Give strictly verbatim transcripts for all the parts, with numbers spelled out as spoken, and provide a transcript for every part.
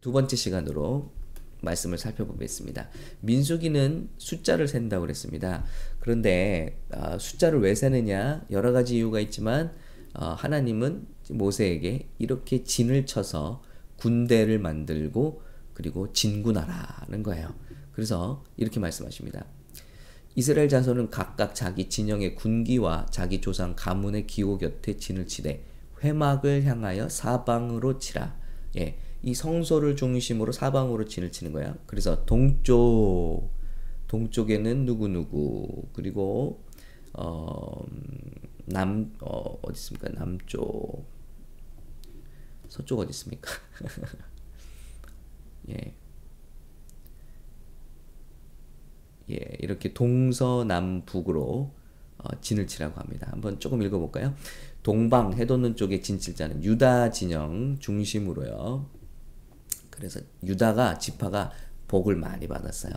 두 번째 시간으로 말씀을 살펴보겠습니다. 민수기는 숫자를 센다고 그랬습니다. 그런데 어, 숫자를 왜 세느냐, 여러 가지 이유가 있지만 어, 하나님은 모세에게 이렇게 진을 쳐서 군대를 만들고 그리고 진군하라는 거예요. 그래서 이렇게 말씀하십니다. 이스라엘 자손은 각각 자기 진영의 군기와 자기 조상 가문의 기호 곁에 진을 치되 회막을 향하여 사방으로 치라. 예, 이 성소를 중심으로 사방으로 진을 치는 거야. 그래서 동쪽, 동쪽에는 누구누구, 그리고 어, 남, 어, 어디 있습니까? 남쪽, 서쪽 어디 있습니까? 예. 예, 이렇게 동서남북으로 어, 진을 치라고 합니다. 한번 조금 읽어볼까요? 동방 해돋는 쪽에 진칠 자는 유다 진영 중심으로요. 그래서 유다가 지파가 복을 많이 받았어요.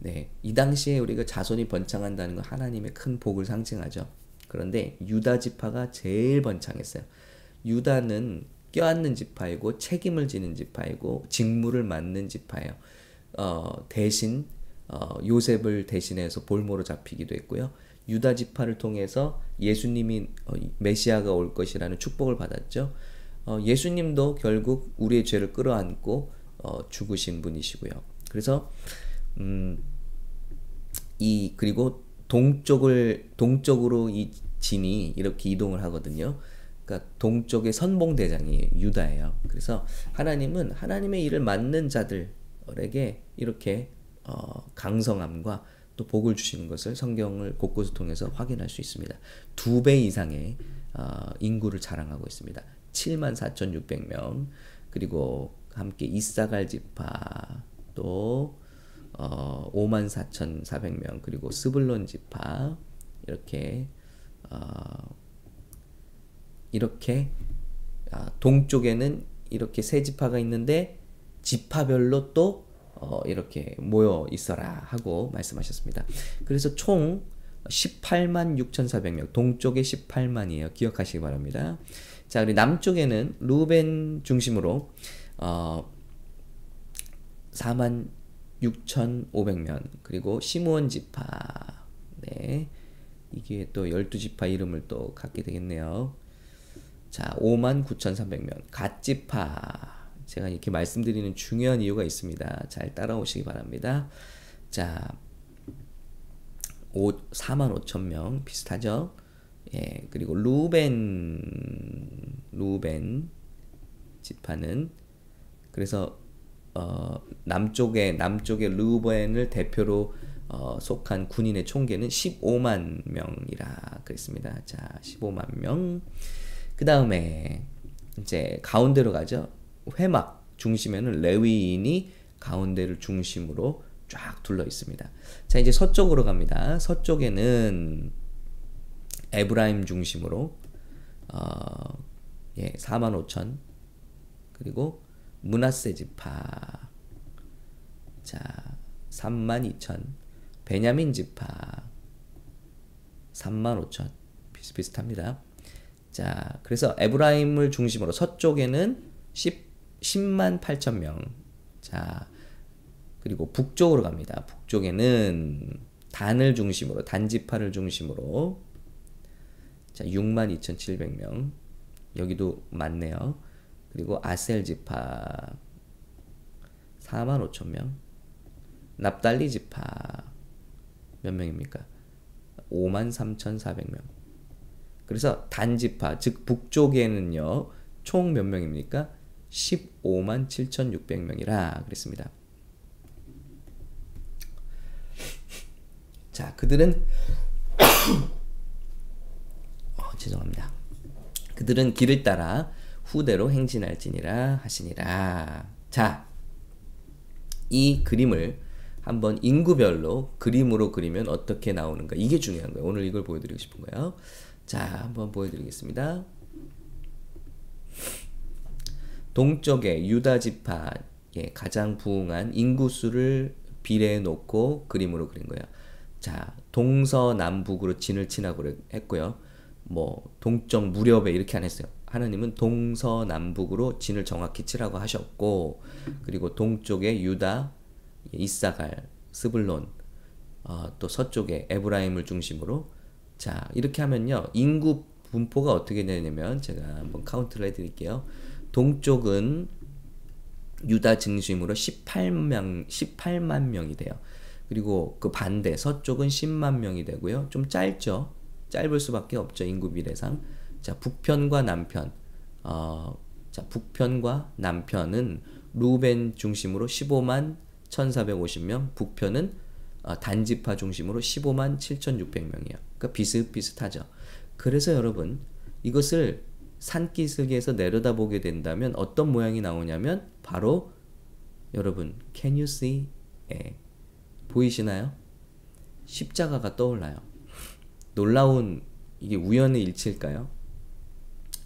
네, 이 당시에 우리가 자손이 번창한다는 건 하나님의 큰 복을 상징하죠. 그런데 유다 지파가 제일 번창했어요. 유다는 껴안는 지파이고 책임을 지는 지파이고 직무를 맡는 지파예요. 어, 대신 어, 요셉을 대신해서 볼모로 잡히기도 했고요. 유다 지파를 통해서 예수님이 어, 메시아가 올 것이라는 축복을 받았죠. 어, 예수님도 결국 우리의 죄를 끌어안고 어, 죽으신 분이시고요. 그래서 음, 이 그리고 동쪽을 동쪽으로 이 진이 이렇게 이동을 하거든요. 그러니까 동쪽의 선봉대장이 유다예요. 그래서 하나님은 하나님의 일을 맡는 자들에게 이렇게 어, 강성함과 또 복을 주시는 것을 성경을 곳곳을 통해서 확인할 수 있습니다. 두 배 이상의 어, 인구를 자랑하고 있습니다. 칠만 사천육백 명, 그리고 함께 이사갈 지파, 또 어, 오만 사천사백 명, 그리고 스블론 지파, 이렇게 어, 이렇게 아, 동쪽에는 이렇게 세 지파가 있는데 지파별로 또 어, 이렇게 모여 있어라 하고 말씀하셨습니다. 그래서 총 십팔만 육천사백 명, 동쪽에 십팔만이에요. 기억하시기 바랍니다. 자, 우리 남쪽에는 루벤 중심으로 어, 사만 육천오백 명, 그리고 시므온 지파, 네, 이게 또 열두 지파 이름을 또 갖게 되겠네요. 자, 오만 구천삼백 명, 갓 지파. 제가 이렇게 말씀드리는 중요한 이유가 있습니다. 잘 따라오시기 바랍니다. 자, 사만 오천 명 비슷하죠? 예, 그리고 루벤 루벤 지파는 그래서 어, 남쪽에 남쪽의 루벤을 대표로 어, 속한 군인의 총계는 십오만 명이라 그랬습니다. 자, 십오만 명. 그 다음에 이제 가운데로 가죠. 회막 중심에는 레위인이 가운데를 중심으로 쫙 둘러 있습니다. 자, 이제 서쪽으로 갑니다. 서쪽에는 에브라임 중심으로 어, 예, 사만 오천, 그리고 므나세 지파, 자, 삼만 이천, 베냐민 지파 삼만 오천, 비슷비슷합니다. 자, 그래서 에브라임을 중심으로 서쪽에는 십만 팔천 명. 자, 그리고 북쪽으로 갑니다. 북쪽에는 단을 중심으로, 단지파를 중심으로, 자, 육만 이천칠백 명. 여기도 많네요. 그리고 아셀 지파 사만 오천 명. 납달리 지파 몇 명입니까? 오만 삼천사백 명. 그래서 단지파, 즉 북쪽에는요, 총 몇 명입니까? 십오만 칠천육백 명이라 그랬습니다. 자, 그들은 어, 죄송합니다. 그들은 길을 따라 후대로 행진할지니라 하시니라. 자, 이 그림을 한번 인구별로 그림으로 그리면 어떻게 나오는가, 이게 중요한 거예요. 오늘 이걸 보여드리고 싶은 거예요. 자, 한번 보여드리겠습니다. 동쪽의 유다지파에 가장 부응한 인구수를 비례해 놓고 그림으로 그린 거예요. 자, 동서남북으로 진을 치라고 했고요. 뭐 동쪽 무렵에 이렇게 안 했어요. 하나님은 동서남북으로 진을 정확히 치라고 하셨고, 그리고 동쪽에 유다, 이사갈, 스블론, 어, 또 서쪽에 에브라임을 중심으로. 자, 이렇게 하면요, 인구 분포가 어떻게 되냐면, 제가 한번 카운트를 해드릴게요. 동쪽은 유다 중심으로 십팔만 명이 돼요. 그리고 그 반대 서쪽은 십만 명이 되고요. 좀 짧죠? 짧을 수밖에 없죠, 인구 비례상. 자, 북편과 남편, 어, 자, 북편과 남편은 루벤 중심으로 십오만 천사백오십 명, 북편은 어, 단지파 중심으로 십오만 칠천육백 명이에요. 그러니까 비슷비슷하죠. 그래서 여러분, 이것을 산기슭에서 내려다보게 된다면 어떤 모양이 나오냐면, 바로 여러분, can you see? 예. 보이시나요? 십자가가 떠올라요. 놀라운, 이게 우연의 일치일까요?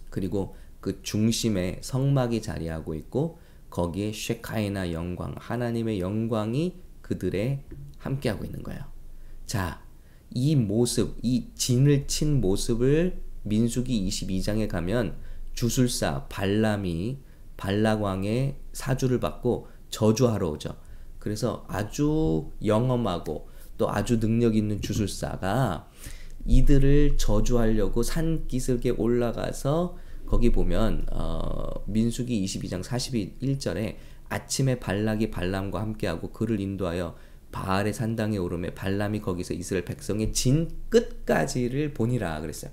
그리고 그 중심에 성막이 자리하고 있고, 거기에 쉐키나 영광, 하나님의 영광이 그들의 함께하고 있는 거예요. 자, 이 모습, 이 진을 친 모습을 민수기 이십이 장에 가면 주술사 발람이 발락왕의 사주를 받고 저주하러 오죠. 그래서 아주 영험하고 또 아주 능력 있는 주술사가 이들을 저주하려고 산기슭에 올라가서, 거기 보면 어, 민수기 이십이 장 사십일 절에 아침에 발락이 발람과 함께하고 그를 인도하여 바알의 산당에 오르매 발람이 거기서 이스라엘 백성의 진 끝까지를 보니라 그랬어요.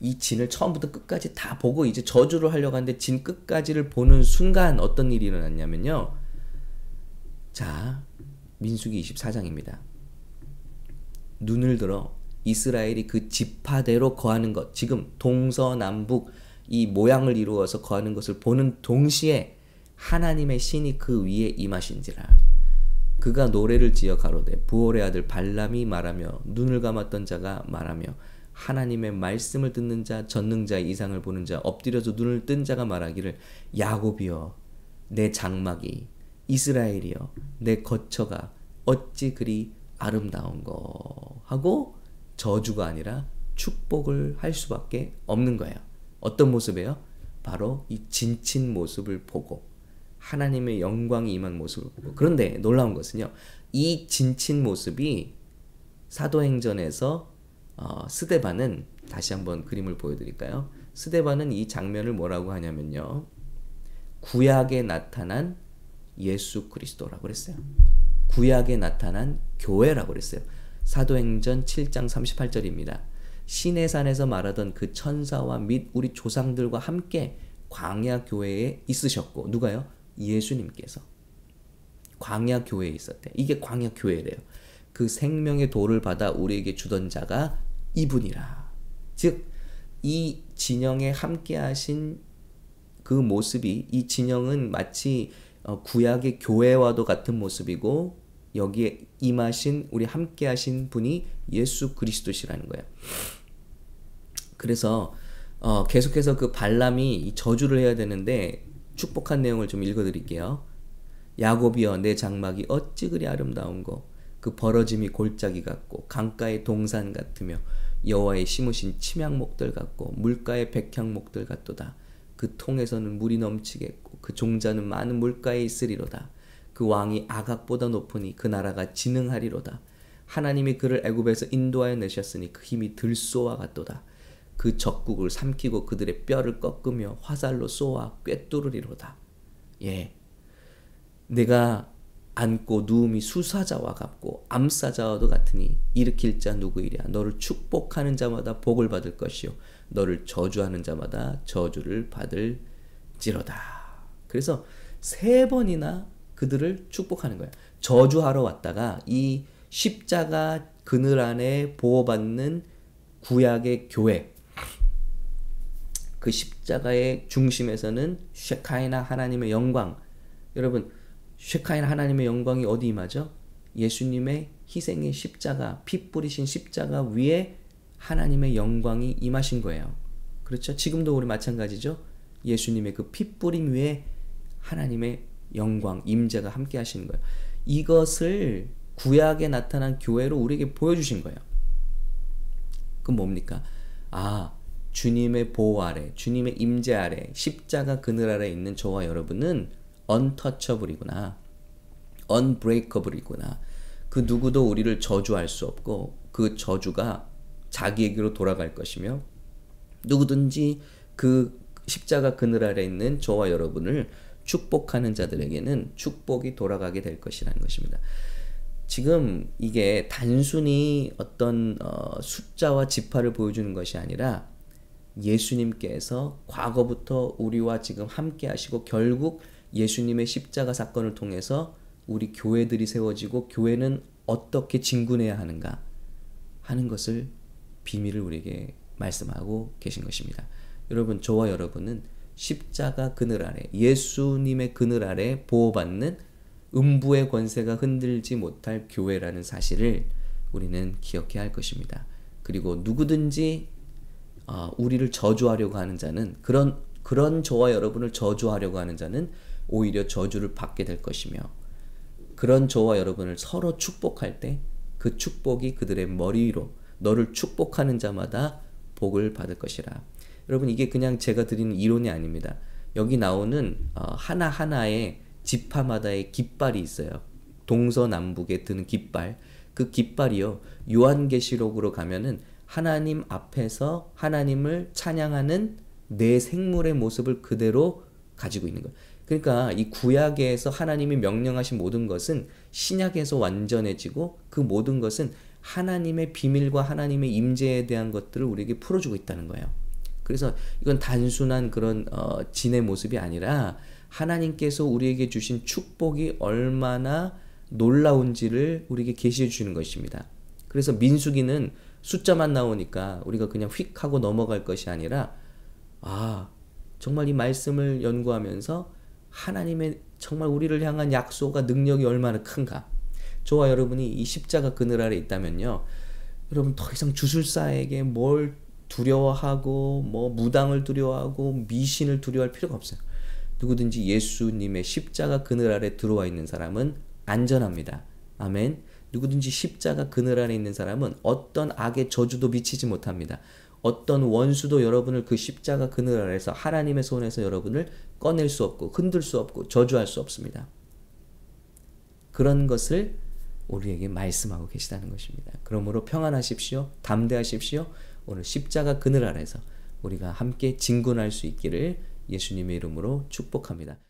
이 진을 처음부터 끝까지 다 보고 이제 저주를 하려고 하는데, 진 끝까지를 보는 순간 어떤 일이 일어났냐면요, 자, 민수기 이십사 장입니다. 눈을 들어 이스라엘이 그 지파대로 거하는 것, 지금 동서남북 이 모양을 이루어서 거하는 것을 보는 동시에 하나님의 신이 그 위에 임하신지라. 그가 노래를 지어 가로되 부올의 아들 발람이 말하며, 눈을 감았던 자가 말하며, 하나님의 말씀을 듣는 자, 전능자의 이상을 보는 자, 엎드려서 눈을 뜬 자가 말하기를, 야곱이여 내 장막이, 이스라엘이여 내 거처가 어찌 그리 아름다운거 하고, 저주가 아니라 축복을 할 수밖에 없는 거예요. 어떤 모습이에요? 바로 이 진친 모습을 보고, 하나님의 영광이 임한 모습을 보고. 그런데 놀라운 것은요, 이 진친 모습이 사도행전에서 어, 스데반은, 다시 한번 그림을 보여드릴까요? 스데반은 이 장면을 뭐라고 하냐면요, 구약에 나타난 예수 그리스도라고 그랬어요. 구약에 나타난 교회라고 그랬어요. 사도행전 칠 장 삼십팔 절입니다. 시내산에서 말하던 그 천사와 및 우리 조상들과 함께 광야 교회에 있으셨고, 누가요? 예수님께서 광야 교회에 있었대. 이게 광야 교회래요. 그 생명의 도를 받아 우리에게 주던 자가 이분이라. 즉, 이 진영에 함께 하신 그 모습이, 이 진영은 마치 구약의 교회와도 같은 모습이고, 여기에 임하신, 우리 함께 하신 분이 예수 그리스도시라는 거예요. 그래서 어, 계속해서 그 발람이 저주를 해야 되는데, 축복한 내용을 좀 읽어드릴게요. 야곱이여 내 장막이 어찌 그리 아름다운고, 그 벌어짐이 골짜기 같고 강가의 동산 같으며 여호와의 심으신 침향목들 같고 물가의 백향목들 같도다. 그 통에서는 물이 넘치겠고 그 종자는 많은 물가에 있으리로다. 그 왕이 아각보다 높으니 그 나라가 지능하리로다. 하나님이 그를 애굽에서 인도하여 내셨으니 그 힘이 들소와 같도다. 그 적국을 삼키고 그들의 뼈를 꺾으며 화살로 쏘아 꿰뚫으리로다. 예, 내가 안고 누움이 수사자와 같고 암사자와도 같으니 일으킬 자 누구이랴. 너를 축복하는 자마다 복을 받을 것이요 너를 저주하는 자마다 저주를 받을지로다. 그래서 세 번이나 그들을 축복하는 거야. 저주하러 왔다가 이 십자가 그늘 안에 보호받는 구약의 교회, 그 십자가의 중심에서는 쉐키나 하나님의 영광. 여러분, 쉐키나 하나님의 영광이 어디 임하죠? 예수님의 희생의 십자가, 피 뿌리신 십자가 위에 하나님의 영광이 임하신 거예요. 그렇죠? 지금도 우리 마찬가지죠? 예수님의 그 피 뿌림 위에 하나님의 영광, 임재가 함께 하시는 거예요. 이것을 구약에 나타난 교회로 우리에게 보여주신 거예요. 그럼 뭡니까? 아, 주님의 보호 아래, 주님의 임재 아래, 십자가 그늘 아래 있는 저와 여러분은 untouchable이구나, unbreakable이구나. 그 누구도 우리를 저주할 수 없고 그 저주가 자기에게로 돌아갈 것이며, 누구든지 그 십자가 그늘 아래 있는 저와 여러분을 축복하는 자들에게는 축복이 돌아가게 될 것이라는 것입니다. 지금 이게 단순히 어떤 어, 숫자와 지파를 보여주는 것이 아니라 예수님께서 과거부터 우리와 지금 함께 하시고 결국 예수님의 십자가 사건을 통해서 우리 교회들이 세워지고 교회는 어떻게 진군해야 하는가 하는 것을, 비밀을 우리에게 말씀하고 계신 것입니다. 여러분, 저와 여러분은 십자가 그늘 아래, 예수님의 그늘 아래 보호받는 음부의 권세가 흔들지 못할 교회라는 사실을 우리는 기억해야 할 것입니다. 그리고 누구든지 어, 우리를 저주하려고 하는 자는, 그런 그런 저와 여러분을 저주하려고 하는 자는 오히려 저주를 받게 될 것이며, 그런 저와 여러분을 서로 축복할 때 그 축복이 그들의 머리 위로, 너를 축복하는 자마다 복을 받을 것이라. 여러분, 이게 그냥 제가 드리는 이론이 아닙니다. 여기 나오는 어, 하나하나의 지파마다의 깃발이 있어요. 동서남북에 드는 깃발. 그 깃발이요, 요한계시록으로 가면은 하나님 앞에서 하나님을 찬양하는 내 생물의 모습을 그대로 가지고 있는 거예요. 그러니까 이 구약에서 하나님이 명령하신 모든 것은 신약에서 완전해지고, 그 모든 것은 하나님의 비밀과 하나님의 임재에 대한 것들을 우리에게 풀어주고 있다는 거예요. 그래서 이건 단순한 그런 어, 진의 모습이 아니라 하나님께서 우리에게 주신 축복이 얼마나 놀라운지를 우리에게 계시해 주시는 것입니다. 그래서 민수기는 숫자만 나오니까 우리가 그냥 휙 하고 넘어갈 것이 아니라, 아, 정말 이 말씀을 연구하면서 하나님의 정말 우리를 향한 약속과 능력이 얼마나 큰가. 저와 여러분이 이 십자가 그늘 아래 있다면요, 여러분 더 이상 주술사에게 뭘 두려워하고 뭐 무당을 두려워하고 미신을 두려워할 필요가 없어요. 누구든지 예수님의 십자가 그늘 아래 들어와 있는 사람은 안전합니다. 아멘. 누구든지 십자가 그늘 아래 있는 사람은 어떤 악의 저주도 미치지 못합니다. 어떤 원수도 여러분을 그 십자가 그늘 아래서, 하나님의 손에서 여러분을 꺼낼 수 없고 흔들 수 없고 저주할 수 없습니다. 그런 것을 우리에게 말씀하고 계시다는 것입니다. 그러므로 평안하십시오. 담대하십시오. 오늘 십자가 그늘 아래서 우리가 함께 진군할 수 있기를 예수님의 이름으로 축복합니다.